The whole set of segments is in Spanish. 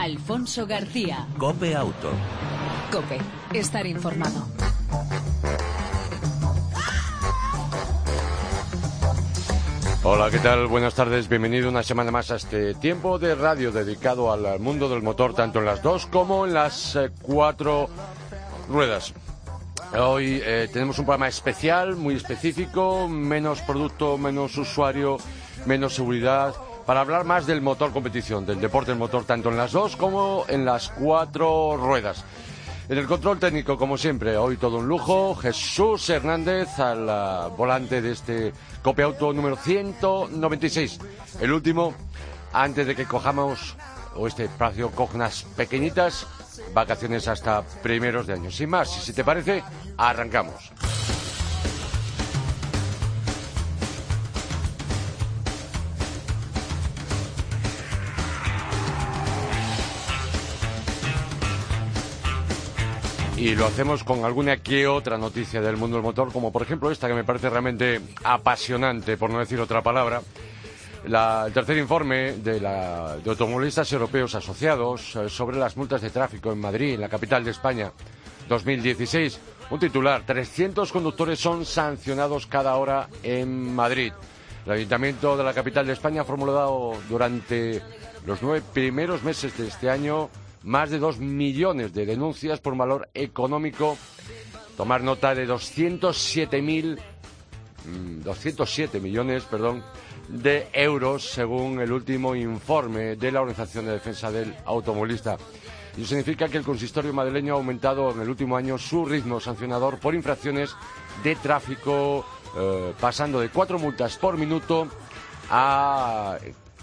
Alfonso García. Cope Auto. Cope, estar informado. Hola, ¿qué tal? Buenas tardes, bienvenido una semana más a este tiempo de radio dedicado al mundo del motor, tanto en las dos como en las cuatro ruedas. Hoy tenemos un programa especial, muy específico, menos producto, menos usuario, menos seguridad, para hablar más del motor competición, del deporte del motor, tanto en las dos como en las cuatro ruedas. En el control técnico, como siempre, hoy todo un lujo, Jesús Hernández al volante de este Cope Auto número 196. El último, antes de que cojamos, o este espacio coge unas pequeñitas vacaciones hasta primeros de año. Sin más, si te parece, arrancamos. Y lo hacemos con alguna que otra noticia del mundo del motor, como por ejemplo esta que me parece realmente apasionante, por no decir otra palabra. El tercer informe de automovilistas europeos asociados sobre las multas de tráfico en Madrid, en la capital de España, 2016. Un titular, 300 conductores son sancionados cada hora en Madrid. El Ayuntamiento de la capital de España ha formulado durante los 9 primeros meses de este año más de 2 millones de denuncias por valor económico. Tomar nota de 207 millones de euros, según el último informe de la Organización de Defensa del Automovilista. Ello significa que el consistorio madrileño ha aumentado en el último año su ritmo sancionador por infracciones de tráfico, pasando de 4 multas por minuto,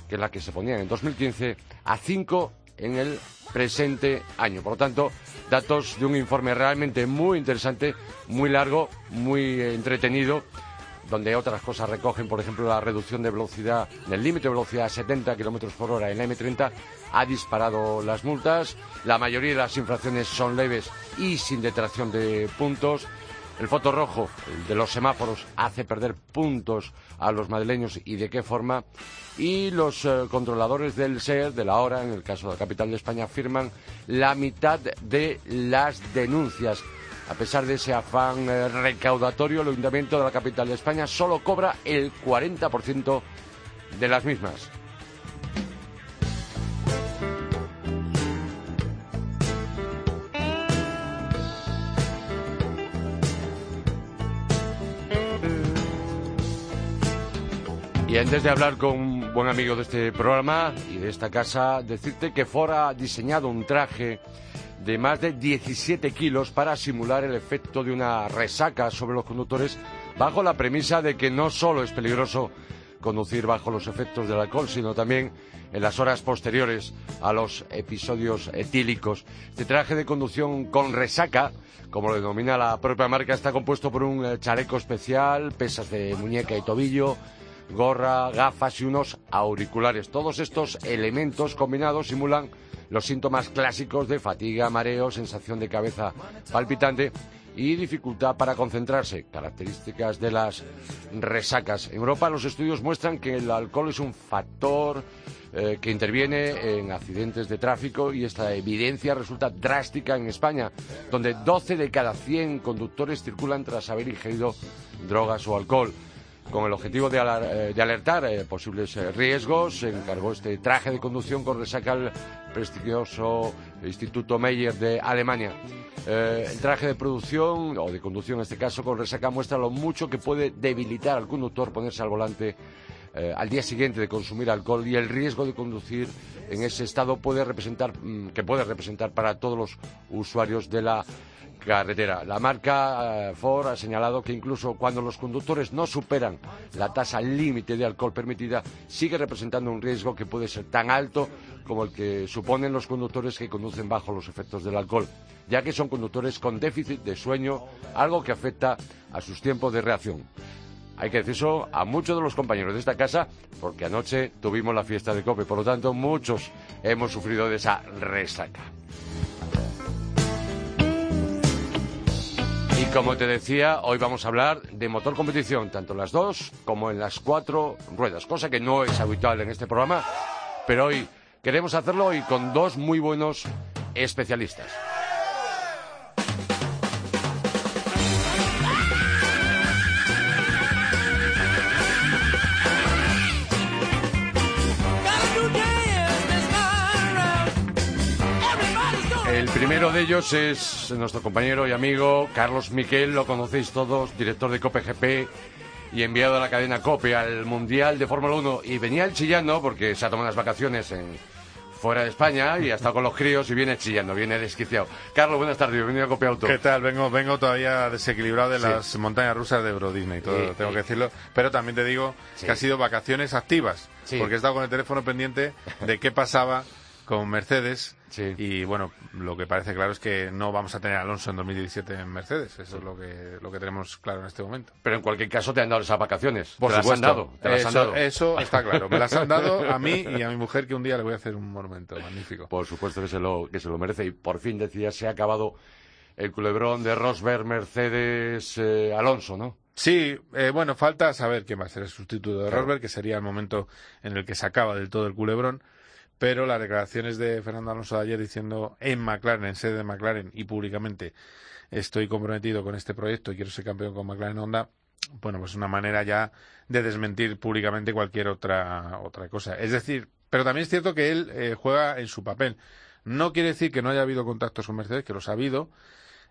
que es la que se ponía en 2015, a 5 en el presente año. Por lo tanto, datos de un informe realmente muy interesante, muy largo, muy entretenido, donde otras cosas recogen, por ejemplo, la reducción de velocidad, del límite de velocidad a 70 km por hora en la M30 ha disparado las multas. La mayoría de las infracciones son leves y sin detracción de puntos. El foco rojo de los semáforos hace perder puntos a los madrileños, y de qué forma. Y los controladores del SER, de la hora, en el caso de la capital de España, firman la mitad de las denuncias. A pesar de ese afán recaudatorio, el Ayuntamiento de la capital de España solo cobra el 40% de las mismas. Y antes de hablar con un buen amigo de este programa y de esta casa, decirte que Ford ha diseñado un traje de más de 17 kilos para simular el efecto de una resaca sobre los conductores, bajo la premisa de que no solo es peligroso conducir bajo los efectos del alcohol, sino también en las horas posteriores a los episodios etílicos. Este traje de conducción con resaca, como lo denomina la propia marca, está compuesto por un chaleco especial, pesas de muñeca y tobillo, gorra, gafas y unos auriculares. Todos estos elementos combinados simulan los síntomas clásicos de fatiga, mareo, sensación de cabeza palpitante y dificultad para concentrarse, características de las resacas. En Europa los estudios muestran que el alcohol es un factor que interviene en accidentes de tráfico, y esta evidencia resulta drástica en España, donde 12 de cada 100 conductores circulan tras haber ingerido drogas o alcohol. Con el objetivo de alertar posibles riesgos, se encargó este traje de conducción con resaca al prestigioso Instituto Meyer de Alemania. El traje de producción, o de conducción en este caso, con resaca muestra lo mucho que puede debilitar al conductor ponerse al volante al día siguiente de consumir alcohol, y el riesgo de conducir en ese estado puede representar para todos los usuarios de la carretera. La marca Ford ha señalado que incluso cuando los conductores no superan la tasa límite de alcohol permitida, sigue representando un riesgo que puede ser tan alto como el que suponen los conductores que conducen bajo los efectos del alcohol, ya que son conductores con déficit de sueño, algo que afecta a sus tiempos de reacción. Hay que decir eso a muchos de los compañeros de esta casa, porque anoche tuvimos la fiesta de COPE, por lo tanto muchos hemos sufrido de esa resaca. Y como te decía, hoy vamos a hablar de motor competición, tanto en las dos como en las cuatro ruedas, cosa que no es habitual en este programa, pero hoy Queremos hacerlo hoy con dos muy buenos especialistas. El primero de ellos es nuestro compañero y amigo Carlos Miquel, lo conocéis todos, director de Cope GP y enviado a la cadena Cope al Mundial de Fórmula 1. Y venía chillando porque se ha tomado unas vacaciones fuera de España y ha estado con los críos y viene chillando, viene desquiciado. Carlos, buenas tardes, bienvenido a Cope Auto. ¿Qué tal? Vengo todavía desequilibrado de las montañas rusas de Euro Disney, todo, tengo que decirlo. Pero también te digo que ha sido vacaciones activas, porque he estado con el teléfono pendiente de qué pasaba con Mercedes. Y bueno, lo que parece claro es que no vamos a tener a Alonso en 2017 en Mercedes. Eso es lo que tenemos claro en este momento. Pero en cualquier caso te han dado esas vacaciones. Por supuesto. Te las han dado. Eso está claro. Me las han dado a mí y a mi mujer, que un día le voy a hacer un monumento magnífico. Por supuesto que se lo merece. Y por fin decía, se ha acabado el culebrón de Rosberg, Mercedes, Alonso, ¿no? Sí, bueno, falta saber quién va a ser el sustituto de Rosberg, que sería el momento en el que se acaba del todo el culebrón. Pero las declaraciones de Fernando Alonso de ayer diciendo en McLaren, en sede de McLaren y públicamente, estoy comprometido con este proyecto y quiero ser campeón con McLaren Honda, bueno, pues una manera ya de desmentir públicamente cualquier otra cosa. Es decir, pero también es cierto que él juega en su papel. No quiere decir que no haya habido contactos con Mercedes, que los ha habido.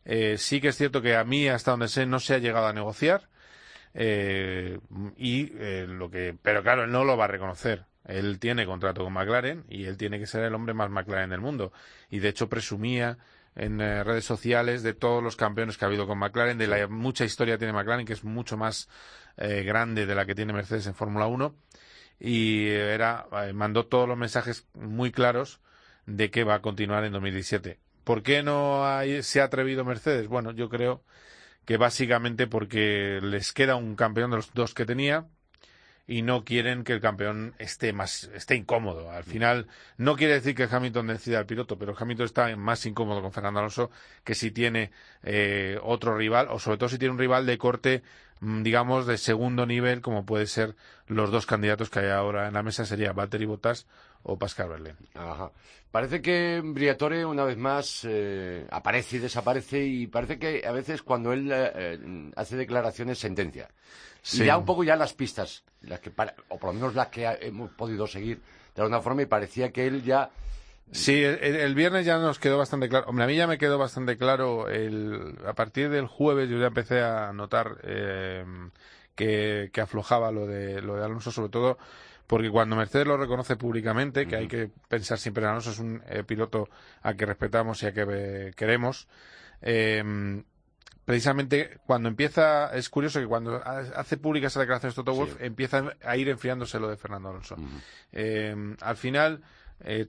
Sí que es cierto que a mí, hasta donde sé, no se ha llegado a negociar. Pero claro, él no lo va a reconocer. Él tiene contrato con McLaren y él tiene que ser el hombre más McLaren del mundo. Y de hecho presumía en redes sociales de todos los campeones que ha habido con McLaren, de la mucha historia tiene McLaren, que es mucho más grande de la que tiene Mercedes en Fórmula 1. Y mandó todos los mensajes muy claros de que va a continuar en 2017. ¿Por qué no se ha atrevido Mercedes? Bueno, yo creo que básicamente porque les queda un campeón de los dos que tenía. Y no quieren que el campeón esté incómodo. Al final, no quiere decir que Hamilton decida al piloto, pero Hamilton está más incómodo con Fernando Alonso que si tiene otro rival, o sobre todo si tiene un rival de corte, digamos, de segundo nivel, como puede ser los dos candidatos que hay ahora en la mesa, sería Valtteri Bottas o Pascal Berle. Ajá. Parece que Briatore, una vez más, aparece y desaparece, y parece que a veces cuando él hace declaraciones sentencia. Sí. Y da un poco ya las pistas, o por lo menos las que hemos podido seguir de alguna forma, y parecía que él ya... Sí, el viernes ya nos quedó bastante claro. Hombre, a mí ya me quedó bastante claro. A partir del jueves yo ya empecé a notar que aflojaba lo de Alonso, sobre todo porque cuando Mercedes lo reconoce públicamente, que hay que pensar siempre en Alonso, es un piloto a que respetamos y a que queremos. Precisamente cuando empieza, es curioso que cuando hace pública esa declaración de Toto Wolff, empieza a ir enfriándose lo de Fernando Alonso. Al final,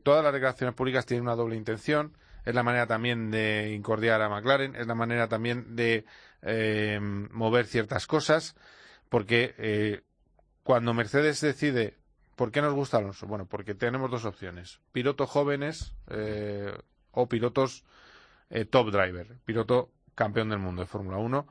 todas las declaraciones públicas tienen una doble intención. Es la manera también de incordiar a McLaren, es la manera también de mover ciertas cosas, porque cuando Mercedes decide, ¿por qué nos gusta Alonso? Bueno, porque tenemos dos opciones, pilotos jóvenes o pilotos top driver, piloto campeón del mundo de Fórmula 1,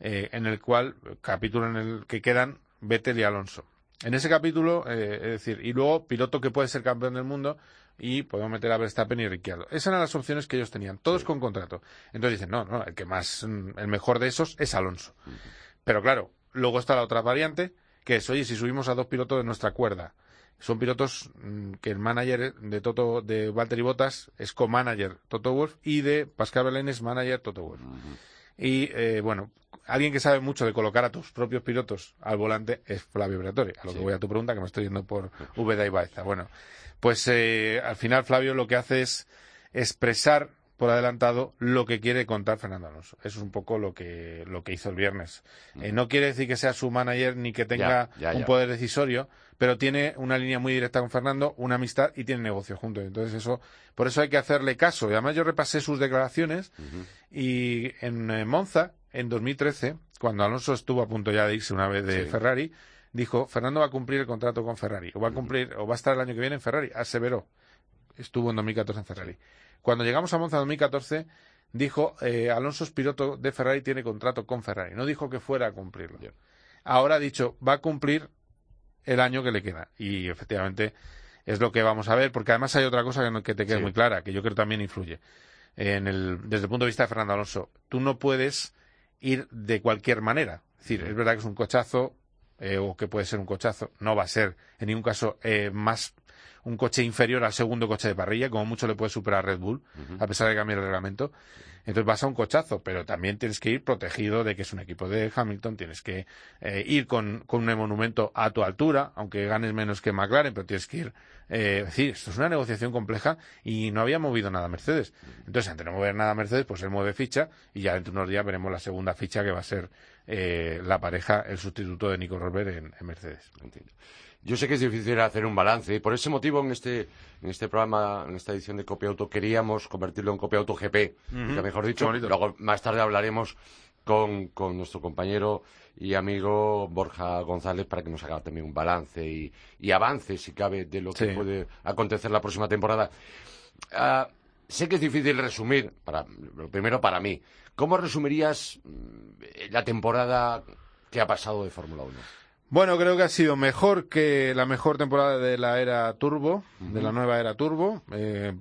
en el cual, capítulo en el que quedan Vettel y Alonso. En ese capítulo, es decir, y luego piloto que puede ser campeón del mundo y podemos meter a Verstappen y Ricciardo. Esas eran las opciones que ellos tenían, todos con contrato. Entonces dicen, no, el mejor de esos es Alonso. Pero claro, luego está la otra variante, que es, oye, si subimos a dos pilotos de nuestra cuerda, son pilotos que el manager de Valtteri Bottas es co-manager Toto Wolff y de Pascal Berle es manager Toto Wolff. Y bueno, alguien que sabe mucho de colocar a tus propios pilotos al volante es Flavio Briatore, a lo que voy a tu pregunta, que me estoy yendo por Úbeda y Baeza. Bueno, pues al final Flavio lo que hace es expresar por adelantado lo que quiere contar Fernando Alonso. Eso es un poco lo que hizo el viernes. No quiere decir que sea su manager ni que tenga un poder decisorio, pero tiene una línea muy directa con Fernando, una amistad y tiene negocio juntos. Entonces por eso hay que hacerle caso. Y además yo repasé sus declaraciones y en Monza, en 2013, cuando Alonso estuvo a punto ya de irse una vez de Ferrari, dijo, Fernando va a cumplir el contrato con Ferrari, o va a estar el año que viene en Ferrari, aseveró. Estuvo en 2014 en Ferrari. Cuando llegamos a Monza en 2014, dijo, Alonso es piloto de Ferrari, tiene contrato con Ferrari. No dijo que fuera a cumplirlo. Ahora ha dicho, va a cumplir el año que le queda. Y efectivamente es lo que vamos a ver, porque además hay otra cosa que te quede muy clara, que yo creo también influye desde el punto de vista de Fernando Alonso. Tú no puedes ir de cualquier manera, es decir, es verdad que es un cochazo, o que puede ser un cochazo, no va a ser en ningún caso más un coche inferior al segundo coche de parrilla, como mucho le puede superar a Red Bull, a pesar de cambiar el reglamento. Entonces vas a un cochazo, pero también tienes que ir protegido de que es un equipo de Hamilton, tienes que ir con un monumento a tu altura, aunque ganes menos que McLaren, pero tienes que ir... es decir, esto es una negociación compleja y no había movido nada Mercedes. Entonces, antes de no mover nada Mercedes, pues él mueve ficha y ya dentro de unos días veremos la segunda ficha, que va a ser la pareja, el sustituto de Nico Rosberg en Mercedes. Entiendo. Yo sé que es difícil hacer un balance, y por ese motivo en este programa, en esta edición de Cope Auto, queríamos convertirlo en Cope Auto GP, que mejor dicho, luego más tarde hablaremos con nuestro compañero y amigo Borja González para que nos haga también un balance y avance, si cabe, de lo que puede acontecer la próxima temporada. Sé que es difícil resumir, lo primero para mí. ¿Cómo resumirías la temporada que ha pasado de Fórmula 1? Bueno, creo que ha sido mejor que la mejor temporada de la era Turbo, de la nueva era Turbo,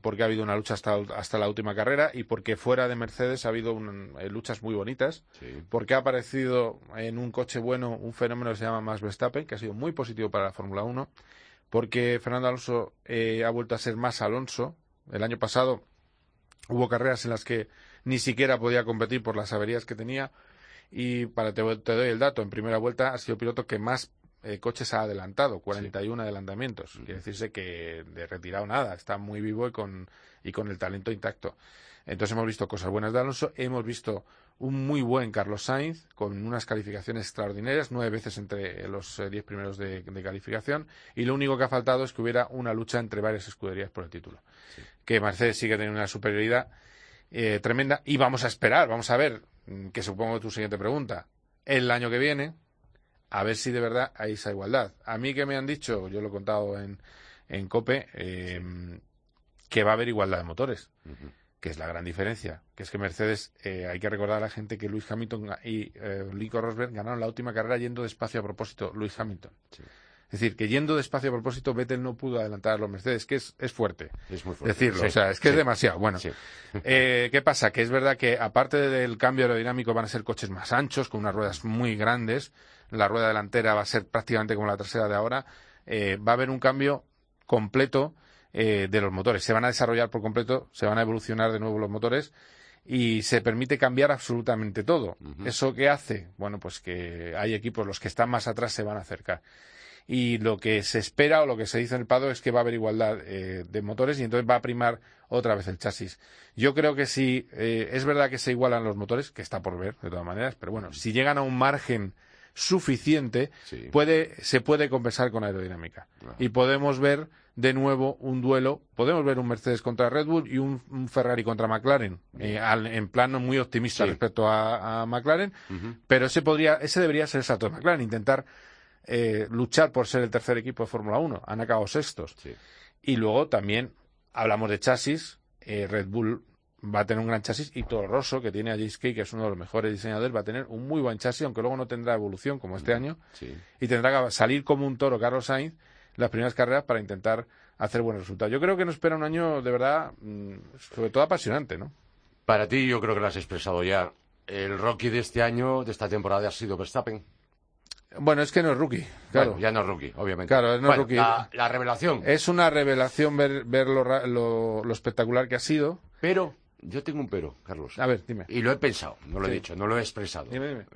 porque ha habido una lucha hasta la última carrera, y porque fuera de Mercedes ha habido luchas muy bonitas, porque ha aparecido en un coche bueno un fenómeno que se llama Max Verstappen, que ha sido muy positivo para la Fórmula 1, porque Fernando Alonso ha vuelto a ser más Alonso. El año pasado hubo carreras en las que ni siquiera podía competir por las averías que tenía. Y te doy el dato, en primera vuelta ha sido el piloto que más coches ha adelantado, 41 adelantamientos. Quiere decirse que de retirado nada, está muy vivo y con el talento intacto. Entonces hemos visto cosas buenas de Alonso, hemos visto un muy buen Carlos Sainz, con unas calificaciones extraordinarias, 9 veces entre los 10 primeros de calificación, y lo único que ha faltado es que hubiera una lucha entre varias escuderías por el título. Sí. Que Mercedes sigue teniendo una superioridad tremenda, y vamos a ver, que supongo tu siguiente pregunta, el año que viene, a ver si de verdad hay esa igualdad. A mí que me han dicho, yo lo he contado en COPE, que va a haber igualdad de motores, que es la gran diferencia, que es que Mercedes, hay que recordar a la gente que Lewis Hamilton y Nico Rosberg ganaron la última carrera yendo despacio a propósito, Lewis Hamilton. Sí. Es decir, que yendo despacio a propósito, Vettel no pudo adelantar a los Mercedes, que es fuerte. Es muy fuerte decirlo, o sea, es que es demasiado. Bueno, ¿qué pasa? Que es verdad que, aparte del cambio aerodinámico, van a ser coches más anchos, con unas ruedas muy grandes. La rueda delantera va a ser prácticamente como la trasera de ahora. Va a haber un cambio completo de los motores. Se van a desarrollar por completo, se van a evolucionar de nuevo los motores. Y se permite cambiar absolutamente todo. ¿Eso qué hace? Bueno, pues que hay equipos, los que están más atrás se van a acercar. Y lo que se espera o lo que se dice en el paddock es que va a haber igualdad de motores, y entonces va a primar otra vez el chasis. Yo creo que si es verdad que se igualan los motores, que está por ver de todas maneras, pero bueno, si llegan a un margen suficiente, se puede compensar con aerodinámica. Y podemos ver de nuevo un duelo, podemos ver un Mercedes contra Red Bull y un Ferrari contra McLaren, en plano muy optimista respecto a McLaren, pero ese debería ser el salto de McLaren, intentar luchar por ser el tercer equipo de Fórmula 1. Han acabado sextos. Y luego también hablamos de chasis. Red Bull va a tener un gran chasis, y Toro Rosso, que tiene a JSK, que es uno de los mejores diseñadores, va a tener un muy buen chasis, aunque luego no tendrá evolución como este año, y tendrá que salir como un toro Carlos Sainz las primeras carreras para intentar hacer buenos resultados. Yo creo que nos espera un año de verdad, sobre todo apasionante, ¿no? Para ti, yo creo que lo has expresado ya, el Rocky de este año, de esta temporada, ha sido Verstappen. Bueno, es que no es rookie, claro. Bueno, ya no es rookie, obviamente. Claro, no es rookie. La revelación. Es una revelación ver lo espectacular que ha sido. Pero, yo tengo un pero, Carlos. A ver, dime. Y lo he pensado, no lo he dicho, no lo he expresado. Dime.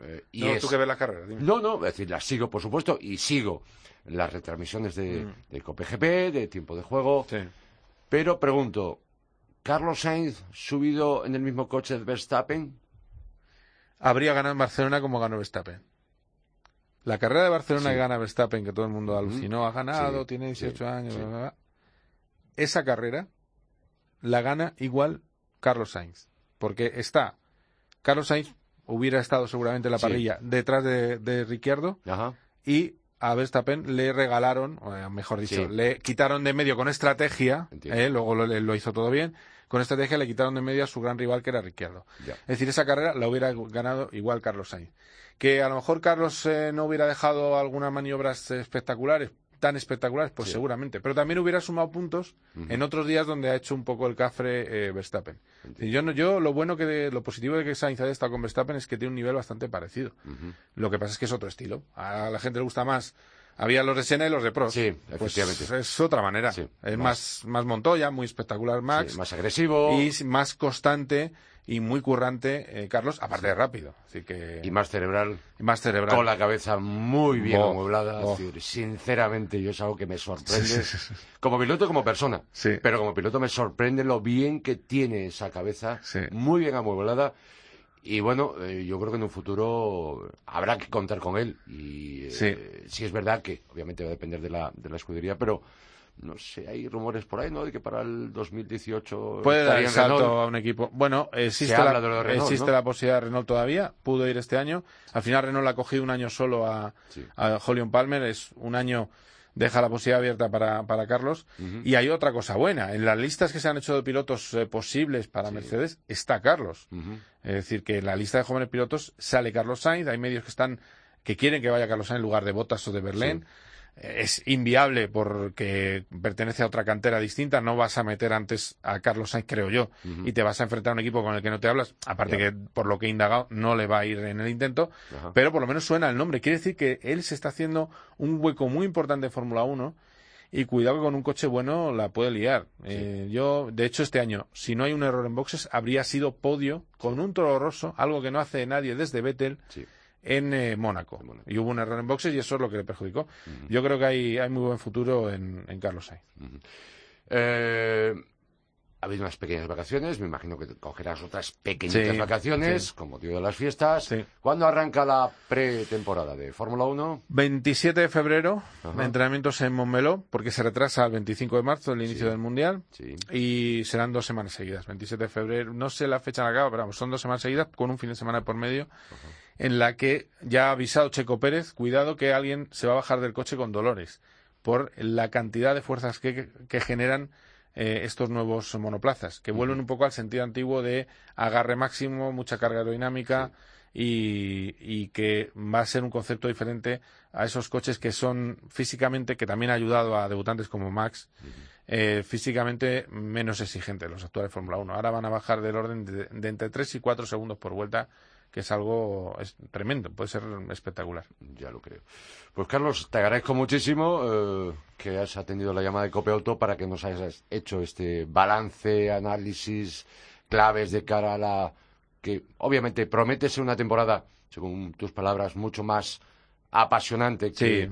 Tú que ves las carreras, dime. No, es decir, las sigo, por supuesto, y sigo las retransmisiones de Cope GP, de Tiempo de Juego. Sí. Pero pregunto, ¿Carlos Sainz subido en el mismo coche de Verstappen? Habría ganado en Barcelona como ganó Verstappen. La carrera de Barcelona que gana Verstappen, que todo el mundo alucinó, ha ganado, tiene 18 años, bla, bla, bla. Esa carrera la gana igual Carlos Sainz, porque Carlos Sainz hubiera estado seguramente en la parrilla detrás de Ricciardo, y a Verstappen le regalaron, o mejor dicho, le quitaron de medio con estrategia, luego lo hizo todo bien, con estrategia le quitaron de medio a su gran rival, que era Ricciardo. Es decir, esa carrera la hubiera ganado igual Carlos Sainz. Que a lo mejor Carlos no hubiera dejado algunas maniobras espectaculares, tan espectaculares, pues sí, seguramente. Pero también hubiera sumado puntos en otros días donde ha hecho un poco el cafre Verstappen. Y yo lo bueno lo positivo de que Sainz haya estado con Verstappen es que tiene un nivel bastante parecido. Lo que pasa es que es otro estilo. A la gente le gusta más. Había los de Senna y los de Prost. Sí, efectivamente. Pues es otra manera. Sí, es más Montoya, muy espectacular Max. Sí, más agresivo. Y más constante y muy currante Carlos, aparte de rápido. Así que... Y más cerebral. Con la cabeza muy bien amueblada. Sinceramente, yo es algo que me sorprende. Como piloto, como persona. Sí. Pero como piloto me sorprende lo bien que tiene esa cabeza. Sí. Muy bien amueblada. Y bueno, yo creo que en un futuro habrá que contar con él. Y sí es verdad que obviamente va a depender de la escudería, pero no sé, hay rumores por ahí, ¿no? De que para el 2018... Puede dar el salto a un equipo. Bueno, existe la posibilidad de Renault todavía, pudo ir este año. Al final Renault la ha cogido un año solo a Jolyon Palmer, es un año... Deja la posibilidad abierta para Carlos. Y hay otra cosa buena. En las listas que se han hecho de pilotos posibles para Mercedes está Carlos. Es decir, que en la lista de jóvenes pilotos sale Carlos Sainz. Hay medios que quieren que vaya Carlos Sainz en lugar de Bottas o de Berle. Es inviable porque pertenece a otra cantera distinta. No vas a meter antes a Carlos Sainz, creo yo, y te vas a enfrentar a un equipo con el que no te hablas. Aparte que, por lo que he indagado, no le va a ir en el intento, pero por lo menos suena el nombre. Quiere decir que él se está haciendo un hueco muy importante en Fórmula 1 y cuidado que con un coche bueno la puede liar. Yo, de hecho, este año, si no hay un error en boxes, habría sido podio con un Toro Rosso, algo que no hace nadie desde Vettel, en Mónaco. Y hubo un error en boxes y eso es lo que le perjudicó. Yo creo que hay muy buen futuro en Carlos Sainz. Ha habido unas pequeñas vacaciones, me imagino que cogerás otras pequeñitas vacaciones, con motivo de las fiestas. ¿Cuándo arranca la pretemporada de Fórmula 1? 27 de febrero, entrenamientos en Montmeló, porque se retrasa al 25 de marzo el inicio del Mundial, y serán 2 semanas seguidas, 27 de febrero, no sé la fecha en la que, pero vamos, son 2 semanas seguidas, con un fin de semana por medio, en la que ya ha avisado Checo Pérez, cuidado que alguien se va a bajar del coche con dolores, por la cantidad de fuerzas que generan estos nuevos monoplazas, que vuelven un poco al sentido antiguo de agarre máximo, mucha carga aerodinámica y que va a ser un concepto diferente a esos coches que son físicamente, que también ha ayudado a debutantes como Max, físicamente menos exigentes los actuales de Fórmula 1. Ahora van a bajar del orden de entre 3 y 4 segundos por vuelta, que es algo tremendo, puede ser espectacular. Ya lo creo. Pues Carlos, te agradezco muchísimo que has atendido la llamada de Cope Auto para que nos hayas hecho este balance, análisis, claves de cara a la... que obviamente promete ser una temporada, según tus palabras, mucho más apasionante que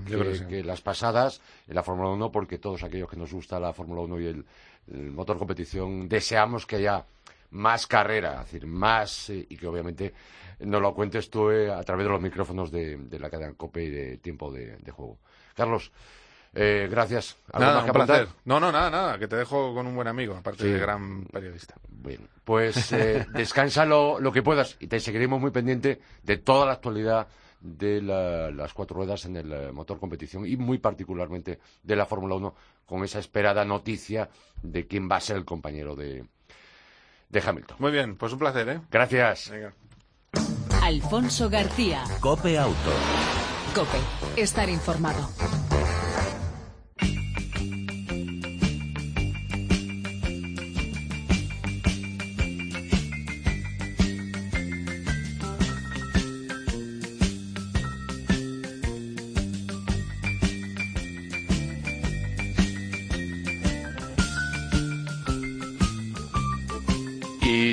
las pasadas en la Fórmula 1, porque todos aquellos que nos gusta la Fórmula 1 y el motor competición deseamos que haya más carrera, es decir, más, y que obviamente nos lo cuentes tú a través de los micrófonos de la cadena COPE y de Tiempo de Juego. Carlos, gracias. Nada, un placer. Nada, que te dejo con un buen amigo, aparte de gran periodista. Bien, pues descansa lo que puedas y te seguiremos muy pendiente de toda la actualidad de las cuatro ruedas en el motor competición y muy particularmente de la Fórmula 1 con esa esperada noticia de quién va a ser el compañero de Hamilton. Muy bien, pues un placer, ¿eh? Gracias. Venga. Alfonso García. Cope Auto. Cope, estar informado.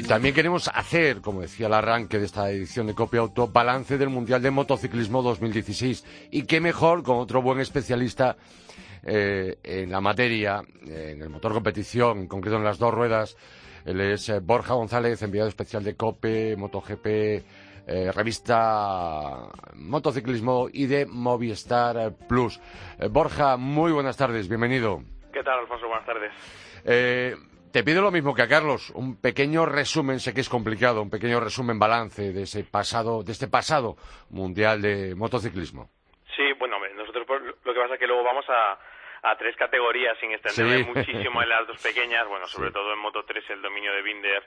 También queremos hacer, como decía al arranque de esta edición de Cope Auto, balance del Mundial de Motociclismo 2016. Y qué mejor con otro buen especialista en la materia, en el motor competición, en concreto en las dos ruedas. Él es Borja González, enviado especial de Cope, MotoGP, revista Motociclismo y de Movistar Plus. Borja, muy buenas tardes, bienvenido. ¿Qué tal, Alfonso? Buenas tardes. Te pido lo mismo que a Carlos, un pequeño resumen, sé que es complicado, un pequeño resumen balance de este pasado Mundial de Motociclismo. Sí, bueno, nosotros lo que pasa es que luego vamos a 3 categorías sin extenderme muchísimo en las dos pequeñas, bueno, sobre todo en Moto3 el dominio de Binder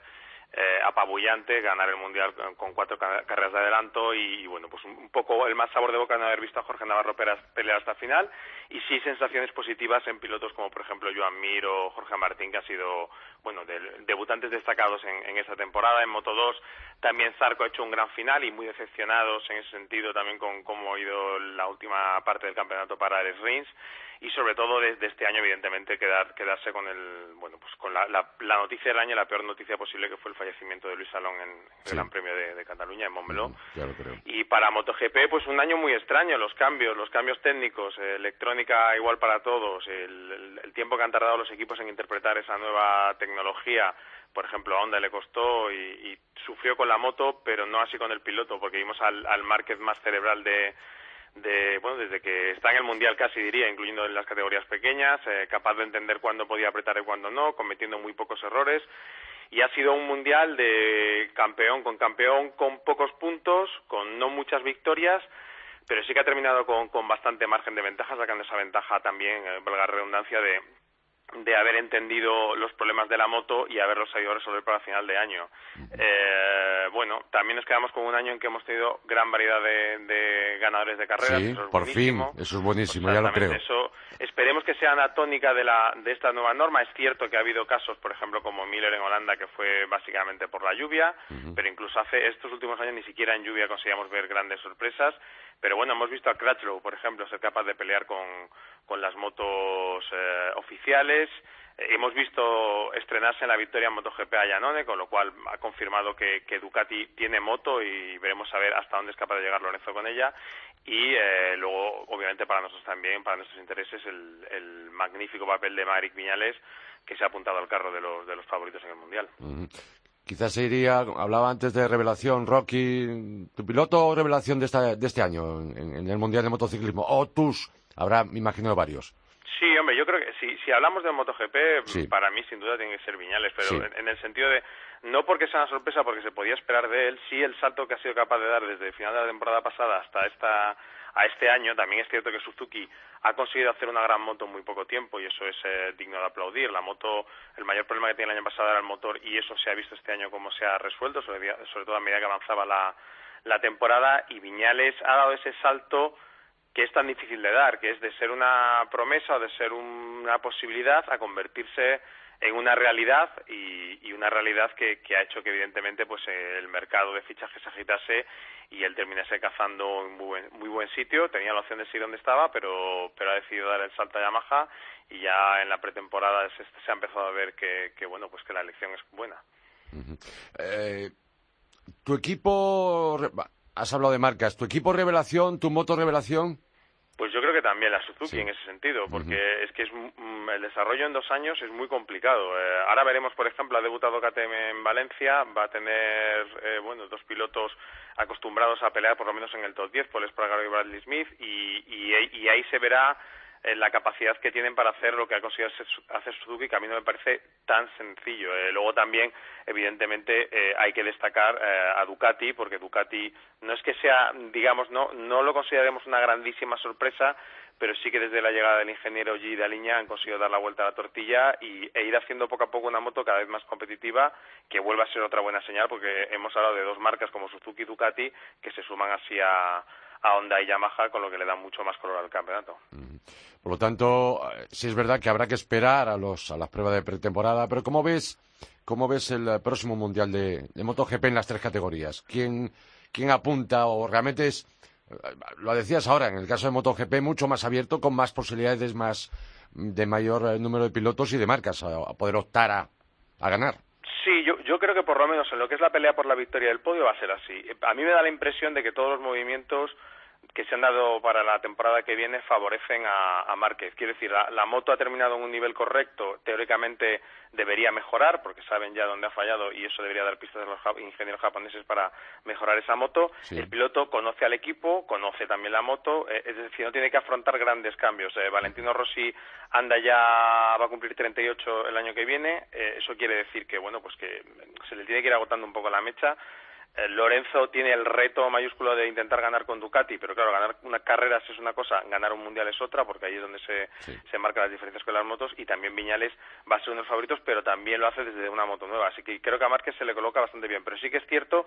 apabullante, ganar el Mundial con 4 carreras de adelanto y bueno, pues un poco el más sabor de boca de no haber visto a Jorge Navarro pelear hasta el final, y sí sensaciones positivas en pilotos como por ejemplo Joan Mir o Jorge Martín, que han sido, bueno, debutantes destacados en esta temporada. En Moto2 también Zarco ha hecho un gran final y muy decepcionados en ese sentido también con cómo ha ido la última parte del campeonato para Alex Rins, y sobre todo desde este año evidentemente quedarse con el, bueno, pues con la noticia del año, la peor noticia posible, que fue el fallecimiento de Luis Salón en el Gran Premio de Cataluña, en Montmeló. Ya lo creo. Y para MotoGP pues un año muy extraño, los cambios técnicos, electrónica igual para todos, el tiempo que han tardado los equipos en interpretar esa nueva tecnología. Por ejemplo, a Honda le costó y sufrió con la moto, pero no así con el piloto, porque vimos al Márquez más cerebral bueno, desde que está en el Mundial casi diría, incluyendo en las categorías pequeñas, capaz de entender cuándo podía apretar y cuándo no, cometiendo muy pocos errores. Y ha sido un Mundial de campeón, con pocos puntos, con no muchas victorias, pero sí que ha terminado con bastante margen de ventaja, sacando esa ventaja también, valga la redundancia, de haber entendido los problemas de la moto y haberlos sabido resolver para final de año. Bueno, también nos quedamos con un año en que hemos tenido gran variedad de ganadores de carreras. Sí, eso es por fin, eso es buenísimo, ya lo creo. Eso, esperemos que sea la tónica de esta nueva norma. Es cierto que ha habido casos, por ejemplo, como Miller en Holanda, que fue básicamente por la lluvia, pero incluso hace estos últimos años ni siquiera en lluvia conseguíamos ver grandes sorpresas. Pero bueno, hemos visto a Crutchlow, por ejemplo, ser capaz de pelear con las motos oficiales. Hemos visto estrenarse en la victoria en MotoGP a Iannone, con lo cual ha confirmado que Ducati tiene moto, y veremos a ver hasta dónde es capaz de llegar Lorenzo con ella. Y luego, obviamente, para nosotros también, para nuestros intereses, el magnífico papel de Maverick Viñales, que se ha apuntado al carro de los favoritos en el Mundial. Quizás se iría, hablaba antes de revelación, Rocky, tu piloto revelación de este año en el Mundial de Motociclismo, o tus, habrá, me imagino, varios. Sí, hombre, yo creo que si hablamos de MotoGP, sí, para mí sin duda tiene que ser Viñales, pero sí, en el sentido de, no porque sea una sorpresa, porque se podía esperar de él, sí el salto que ha sido capaz de dar desde el final de la temporada pasada hasta a este año. También es cierto que Suzuki ha conseguido hacer una gran moto en muy poco tiempo, y eso es digno de aplaudir. La moto, el mayor problema que tenía el año pasado era el motor, y eso se ha visto este año cómo se ha resuelto, sobre todo a medida que avanzaba la temporada, y Viñales ha dado ese salto que es tan difícil de dar, que es de ser una promesa o de ser una posibilidad a convertirse en una realidad, y una realidad que ha hecho que evidentemente pues el mercado de fichajes se agitase y él terminase cazando en muy buen sitio. Tenía la opción de seguir donde estaba, pero ha decidido dar el salto a Yamaha, y ya en la pretemporada se ha empezado a ver que bueno, pues que la elección es buena. Tu equipo, has hablado de marcas, tu equipo revelación, tu moto revelación. Pues yo creo que también la Suzuki, sí, en ese sentido, porque es que el desarrollo en 2 años es muy complicado. Ahora veremos, por ejemplo, ha debutado KTM en Valencia, va a tener bueno, 2 pilotos acostumbrados a pelear por lo menos en el top 10, Paul Espargaró y Bradley Smith, y ahí se verá la capacidad que tienen para hacer lo que ha conseguido hacer Suzuki, que a mí no me parece tan sencillo. Luego también, evidentemente, hay que destacar a Ducati, porque Ducati no es que sea, digamos, no lo consideremos una grandísima sorpresa, pero sí que desde la llegada del ingeniero G. Daliña han conseguido dar la vuelta a la tortilla e ir haciendo poco a poco una moto cada vez más competitiva, que vuelva a ser otra buena señal, porque hemos hablado de 2 marcas como Suzuki y Ducati que se suman así a Honda y Yamaha, con lo que le da mucho más color al campeonato. Por lo tanto, sí es verdad que habrá que esperar a las pruebas de pretemporada, pero ¿cómo ves el próximo Mundial de MotoGP en las 3 categorías? ¿Quién apunta? O realmente es, lo decías ahora, en el caso de MotoGP, mucho más abierto, con más posibilidades, más de mayor número de pilotos y de marcas a poder optar a ganar. Sí, yo creo que por lo menos en lo que es la pelea por la victoria del podio va a ser así. A mí me da la impresión de que todos los movimientos que se han dado para la temporada que viene favorecen a Márquez. Quiero decir, la moto ha terminado en un nivel correcto, teóricamente debería mejorar, porque saben ya dónde ha fallado, y eso debería dar pistas a los ingenieros japoneses para mejorar esa moto. Sí. El piloto conoce al equipo, conoce también la moto, es decir, no tiene que afrontar grandes cambios. Valentino Rossi va a cumplir 38 el año que viene, eso quiere decir que, bueno, pues que se le tiene que ir agotando un poco la mecha. Lorenzo tiene el reto mayúsculo de intentar ganar con Ducati, pero claro, ganar unas carreras es una cosa, ganar un mundial es otra, porque ahí es donde se marcan las diferencias con las motos, y también Viñales va a ser uno de los favoritos, pero también lo hace desde una moto nueva, así que creo que a Márquez se le coloca bastante bien, pero sí que es cierto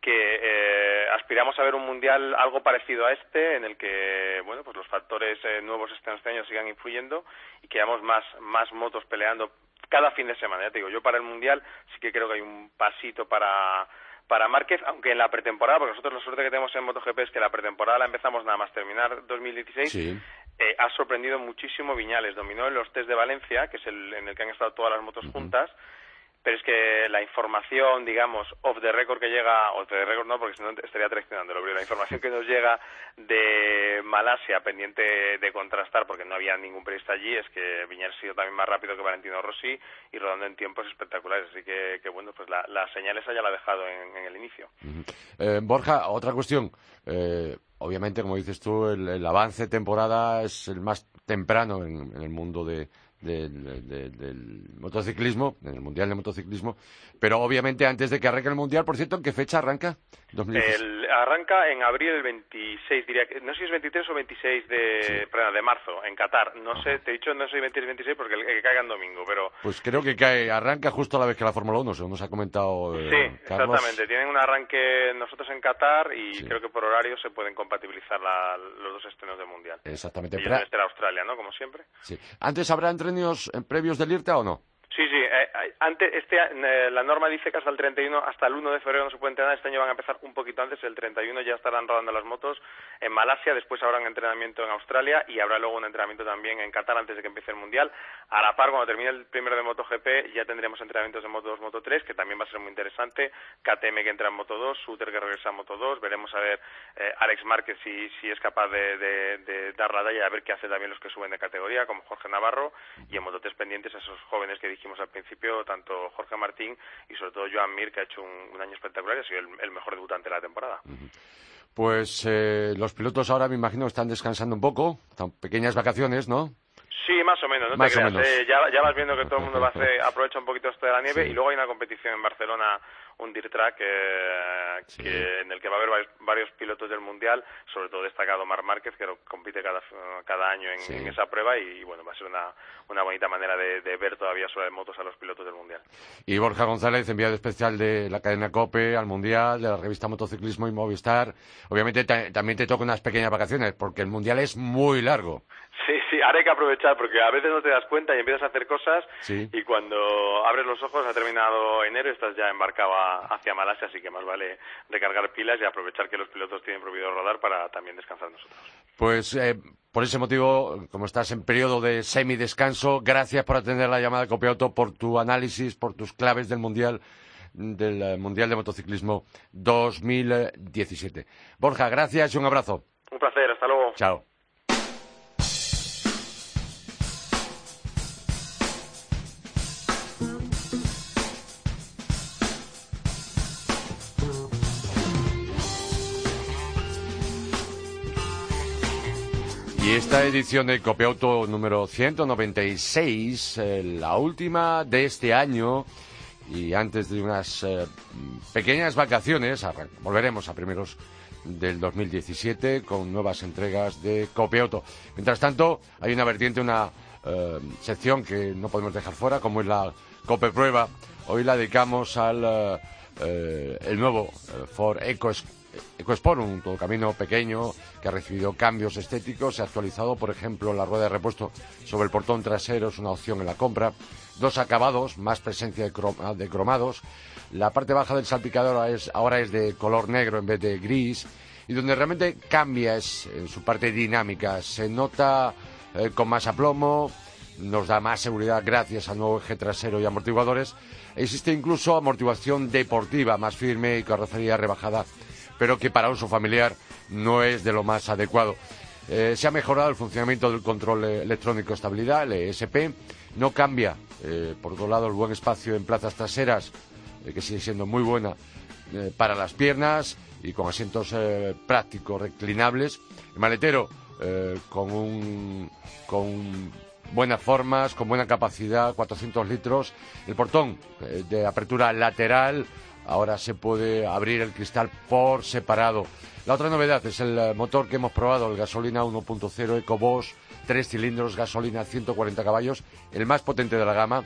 que aspiramos a ver un mundial algo parecido a este, en el que bueno, pues los factores nuevos este año sigan influyendo y que hayamos más motos peleando cada fin de semana. Ya te digo, yo para el mundial sí que creo que hay un pasito para Márquez, aunque en la pretemporada, porque nosotros la suerte que tenemos en MotoGP es que la pretemporada la empezamos nada más terminar 2016, ha sorprendido muchísimo Viñales, dominó en los test de Valencia, que es en el que han estado todas las motos juntas, pero es que la información, digamos, off the record que llega, off the record no, porque si no estaría traicionándolo, pero la información que nos llega de Malasia, pendiente de contrastar, porque no había ningún periodista allí, es que Viñales ha sido también más rápido que Valentino Rossi y rodando en tiempos espectaculares, así que bueno, pues la señal esa ya la ha dejado en el inicio. Borja, otra cuestión. Obviamente, como dices tú, el avance temporada es el más temprano en el mundo del motociclismo, en el mundial de motociclismo, pero obviamente antes de que arranque el mundial. Por cierto, ¿en qué fecha arranca? Arranca en abril, el 26, diría, no sé si es 23 o 26 de marzo, en Qatar. No sé, te he dicho, no sé si 23 o 26 porque el que caiga en domingo, pero... Pues creo que arranca justo a la vez que la Fórmula 1, según nos ha comentado Carlos. Exactamente, tienen un arranque nosotros en Qatar y creo que por horario se pueden compatibilizar los dos estrenos del mundial. Exactamente. Y este era Australia, ¿no? Como siempre. Sí. ¿Antes habrá entrenos previos del IRTA o no? Sí. La norma dice que hasta el 1 de febrero no se puede entrenar. Este año van a empezar un poquito antes, el 31 ya estarán rodando las motos en Malasia, después habrá un entrenamiento en Australia y habrá luego un entrenamiento también en Qatar antes de que empiece el Mundial. A la par, cuando termine el primero de MotoGP, ya tendremos entrenamientos de Moto2, Moto3, que también va a ser muy interesante. KTM que entra en Moto2, Suter que regresa a Moto2, veremos a ver Alex Márquez si es capaz de dar la talla y a ver qué hace también los que suben de categoría, como Jorge Navarro, y en Moto3 pendientes a esos jóvenes que dijimos al principio, tanto Jorge Martín y sobre todo Joan Mir, que ha hecho un año espectacular y ha sido el mejor debutante de la temporada. Pues los pilotos ahora me imagino están descansando un poco, están pequeñas vacaciones, ¿no? Sí, más o menos, no te creas. Ya vas viendo que todo el mundo aprovecha un poquito esto de la nieve, y luego hay una competición en Barcelona, un dirt track en el que va a haber varios pilotos del mundial, sobre todo destacado Marc Márquez, que compite cada año en esa prueba, y bueno, va a ser una bonita manera de ver todavía sobre motos a los pilotos del mundial. Y Borja González, enviado especial de la cadena Cope al mundial, de la revista Motociclismo y Movistar. Obviamente también te toca unas pequeñas vacaciones, porque el mundial es muy largo. Sí, ahora hay que aprovechar, porque a veces no te das cuenta y empiezas a hacer cosas, y cuando abres los ojos ha terminado enero y estás ya embarcado hacia Malasia, así que más vale recargar pilas y aprovechar que los pilotos tienen prohibido rodar para también descansar nosotros. Pues por ese motivo, como estás en periodo de semidescanso, gracias por atender la llamada de Cope Auto, por tu análisis, por tus claves del Mundial de Motociclismo 2017. Borja, gracias y un abrazo. Un placer, hasta luego. Chao. Esta edición de Cope Auto número 196, la última de este año, y antes de unas pequeñas vacaciones, volveremos a primeros del 2017 con nuevas entregas de Cope Auto. Mientras tanto, hay una vertiente, una sección que no podemos dejar fuera, como es la Cope Prueba. Hoy la dedicamos al el nuevo Ford EcoSport, un todocamino pequeño que ha recibido cambios estéticos. Se ha actualizado, por ejemplo, la rueda de repuesto sobre el portón trasero, es una opción en la compra. Dos acabados, más presencia de cromados. La parte baja del salpicador ahora es de color negro en vez de gris. Y donde realmente cambia es en su parte dinámica. Se nota con más aplomo, nos da más seguridad gracias al nuevo eje trasero y amortiguadores. Existe incluso amortiguación deportiva, más firme y carrocería rebajada, pero que para uso familiar no es de lo más adecuado. Se ha mejorado el funcionamiento del control electrónico estabilidad, el ESP. No cambia, por otro lado, el buen espacio en plazas traseras, que sigue siendo muy buena para las piernas y con asientos prácticos reclinables. El maletero con buenas formas, con buena capacidad, 400 litros. El portón de apertura lateral Ahora se puede abrir el cristal por separado. La otra novedad es el motor que hemos probado, el gasolina 1.0 EcoBoost, 3 cilindros, gasolina 140 caballos, el más potente de la gama,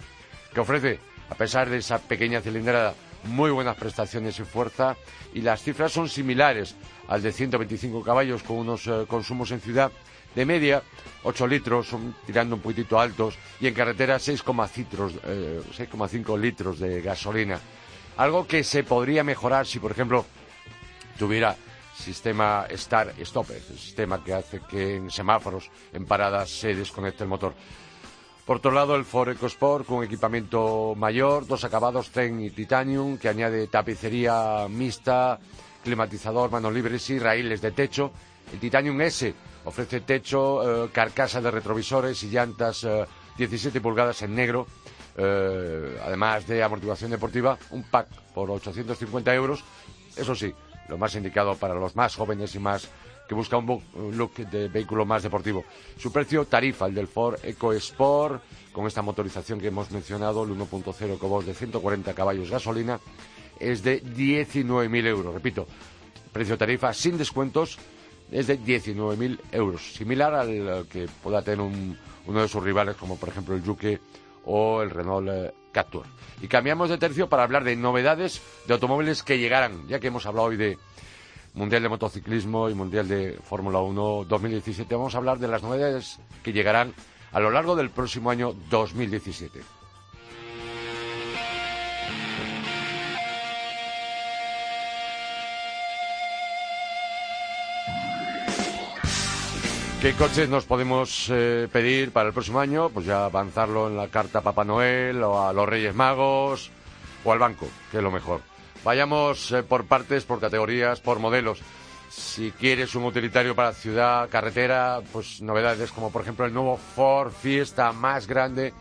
que ofrece, a pesar de esa pequeña cilindrada, muy buenas prestaciones y fuerza, y las cifras son similares al de 125 caballos, con unos consumos en ciudad de media 8 litros, son tirando un poquitito altos, y en carretera 6,5 litros de gasolina. Algo que se podría mejorar si, por ejemplo, tuviera sistema Start-Stop, el sistema que hace que en semáforos, en paradas, se desconecte el motor. Por otro lado, el Ford EcoSport, con equipamiento mayor, 2 acabados, tren y titanium, que añade tapicería mixta, climatizador, manos libres y raíles de techo. El Titanium S ofrece techo, carcasa de retrovisores y llantas 17 pulgadas en negro, además de amortiguación deportiva, un pack por 850 €. Eso sí, lo más indicado para los más jóvenes y más que busca un look de vehículo más deportivo. Su precio tarifa, el del Ford EcoSport, con esta motorización que hemos mencionado, el 1.0 EcoBoost de 140 caballos gasolina, es de 19.000 €. Repito, precio tarifa sin descuentos es de 19.000 €. Similar al que pueda tener uno de sus rivales, como por ejemplo el Juke o el Renault Captur. Y cambiamos de tercio para hablar de novedades de automóviles que llegarán, ya que hemos hablado hoy de Mundial de Motociclismo y Mundial de Fórmula 1 2017. Vamos a hablar de las novedades que llegarán a lo largo del próximo año 2017. ¿Qué coches nos podemos pedir para el próximo año? Pues ya avanzarlo en la carta a Papá Noel o a los Reyes Magos o al banco, que es lo mejor. Vayamos por partes, por categorías, por modelos. Si quieres un utilitario para ciudad, carretera, pues novedades como por ejemplo el nuevo Ford Fiesta más grande,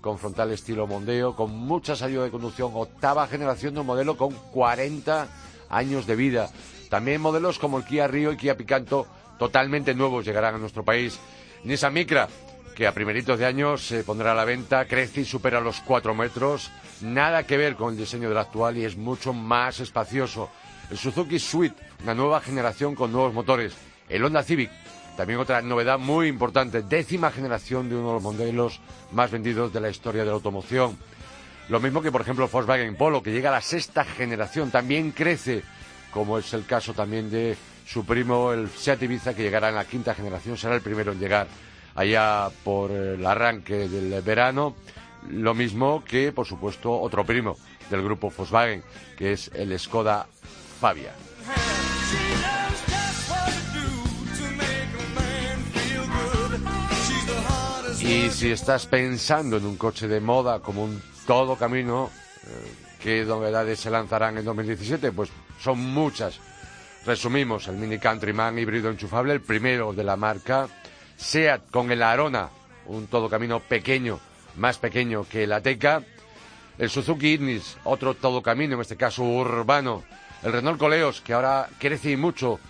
con frontal estilo Mondeo, con muchas ayudas de conducción, octava generación de un modelo con 40 años de vida. También modelos como el Kia Rio y Kia Picanto, totalmente nuevos, llegarán a nuestro país. Nissan Micra, que a primeritos de año se pondrá a la venta, crece y supera los 4 metros. Nada que ver con el diseño del actual y es mucho más espacioso. El Suzuki Swift, una nueva generación con nuevos motores. El Honda Civic, también otra novedad muy importante, 10ª generación de uno de los modelos más vendidos de la historia de la automoción. Lo mismo que, por ejemplo, el Volkswagen Polo, que llega a la 6ª generación, también crece, como es el caso también de su primo, el Seat Ibiza, que llegará en la 5ª generación, será el primero en llegar allá por el arranque del verano. Lo mismo que, por supuesto, otro primo del grupo Volkswagen, que es el Skoda Fabia. Y si estás pensando en un coche de moda como un todo camino, ¿qué novedades se lanzarán en 2017? Pues son muchas. Resumimos, el Mini Countryman híbrido enchufable, el primero de la marca. Seat con el Arona, un todocamino pequeño, más pequeño que el Ateca. El Suzuki Ignis, otro todocamino, en este caso urbano. El Renault Coleos, que ahora crece y mucho,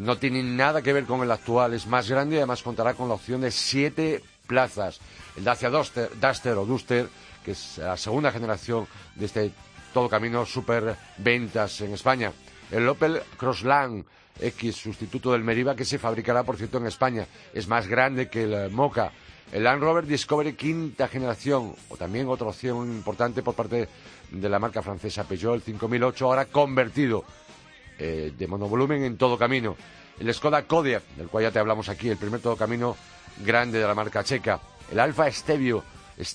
no tiene nada que ver con el actual, es más grande y además contará con la opción de 7 plazas. El Dacia Duster o Duster, que es la 2ª generación de este todocamino super ventas en España. El Opel Crossland X, sustituto del Meriva, que se fabricará, por cierto, en España. Es más grande que el Moka. El Land Rover Discovery 5ª generación, o también otra opción importante por parte de la marca francesa Peugeot, el 5008, ahora convertido de monovolumen en todo camino. El Skoda Kodiaq, del cual ya te hablamos aquí, el primer todo camino grande de la marca checa. El Alfa Stelvio, el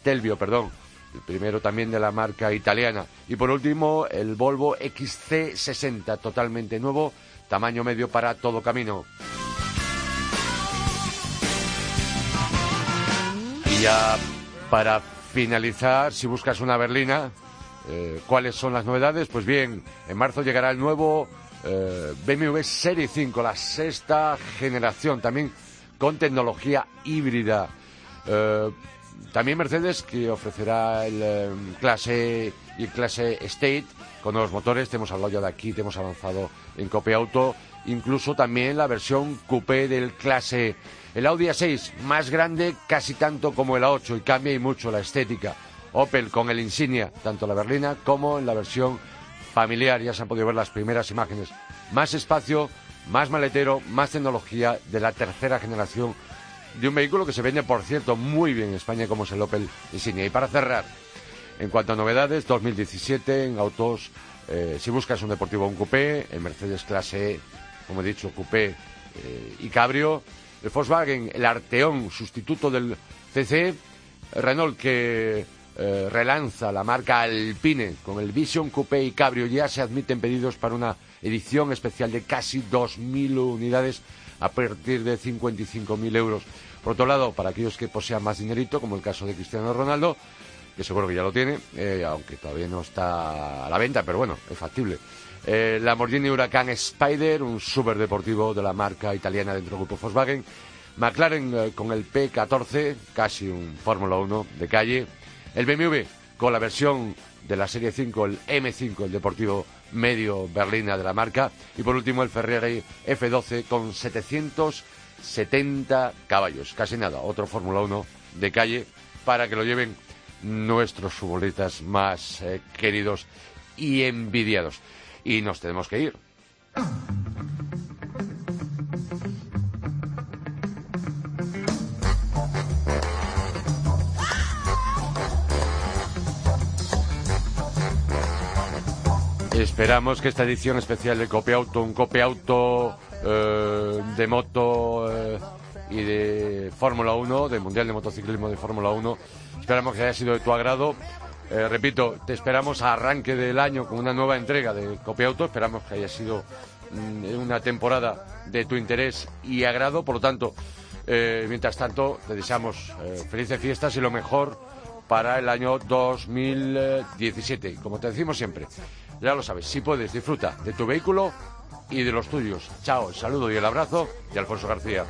primero también de la marca italiana. Y por último, el Volvo XC60, totalmente nuevo, tamaño medio para todo camino. Y ya para finalizar, si buscas una berlina, ¿cuáles son las novedades? Pues bien, en marzo llegará el nuevo BMW Serie 5, la 6ª generación, también con tecnología híbrida. También Mercedes, que ofrecerá el clase y el clase State, con nuevos motores, te hemos hablado ya de aquí, te hemos avanzado en Cope Auto, incluso también la versión coupé del clase. El Audi A6, más grande casi tanto como el A8 y cambia y mucho la estética. Opel con el Insignia, tanto en la berlina como en la versión familiar, ya se han podido ver las primeras imágenes. Más espacio, más maletero, más tecnología de la tercera generación de un vehículo que se vende, por cierto, muy bien en España, como es el Opel Insignia. Y para cerrar, en cuanto a novedades, 2017 en autos, si buscas un deportivo o un coupé, en Mercedes clase E, como he dicho, coupé y cabrio. El Volkswagen, el Arteon, sustituto del CC. Renault, que relanza la marca Alpine con el Vision Coupé y Cabrio. Ya se admiten pedidos para una edición especial de casi 2.000 unidades a partir de 55.000 euros. Por otro lado, para aquellos que posean más dinerito, como el caso de Cristiano Ronaldo, que seguro que ya lo tiene, aunque todavía no está a la venta, pero bueno, es factible. Lamborghini Huracán Spider, un superdeportivo de la marca italiana dentro del grupo Volkswagen. McLaren con el P14, casi un Fórmula 1 de calle. El BMW con la versión de la Serie 5, el M5, el deportivo medio berlina de la marca. Y por último el Ferrari F12 con 770 caballos, casi nada, otro Fórmula 1 de calle para que lo lleven nuestros futbolistas más queridos y envidiados. Y nos tenemos que ir. Esperamos que esta edición especial de Cope Auto, un Cope Auto de moto y de Fórmula 1, del Mundial de Motociclismo de Fórmula 1, esperamos que haya sido de tu agrado. Repito, te esperamos a arranque del año con una nueva entrega de Cope Auto. Esperamos que haya sido una temporada de tu interés y agrado. Por lo tanto, mientras tanto, te deseamos felices fiestas y lo mejor para el año 2017. Como te decimos siempre, ya lo sabes, si puedes, disfruta de tu vehículo y de los tuyos. Chao, el saludo y el abrazo de Alfonso García.